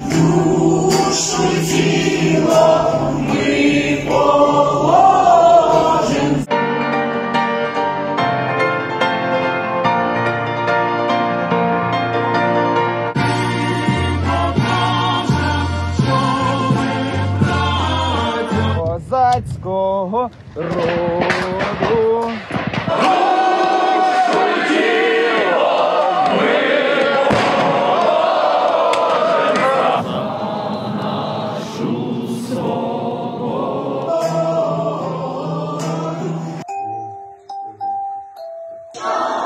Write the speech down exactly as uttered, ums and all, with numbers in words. Душу тела мы положим. Козацкого роду. Oh!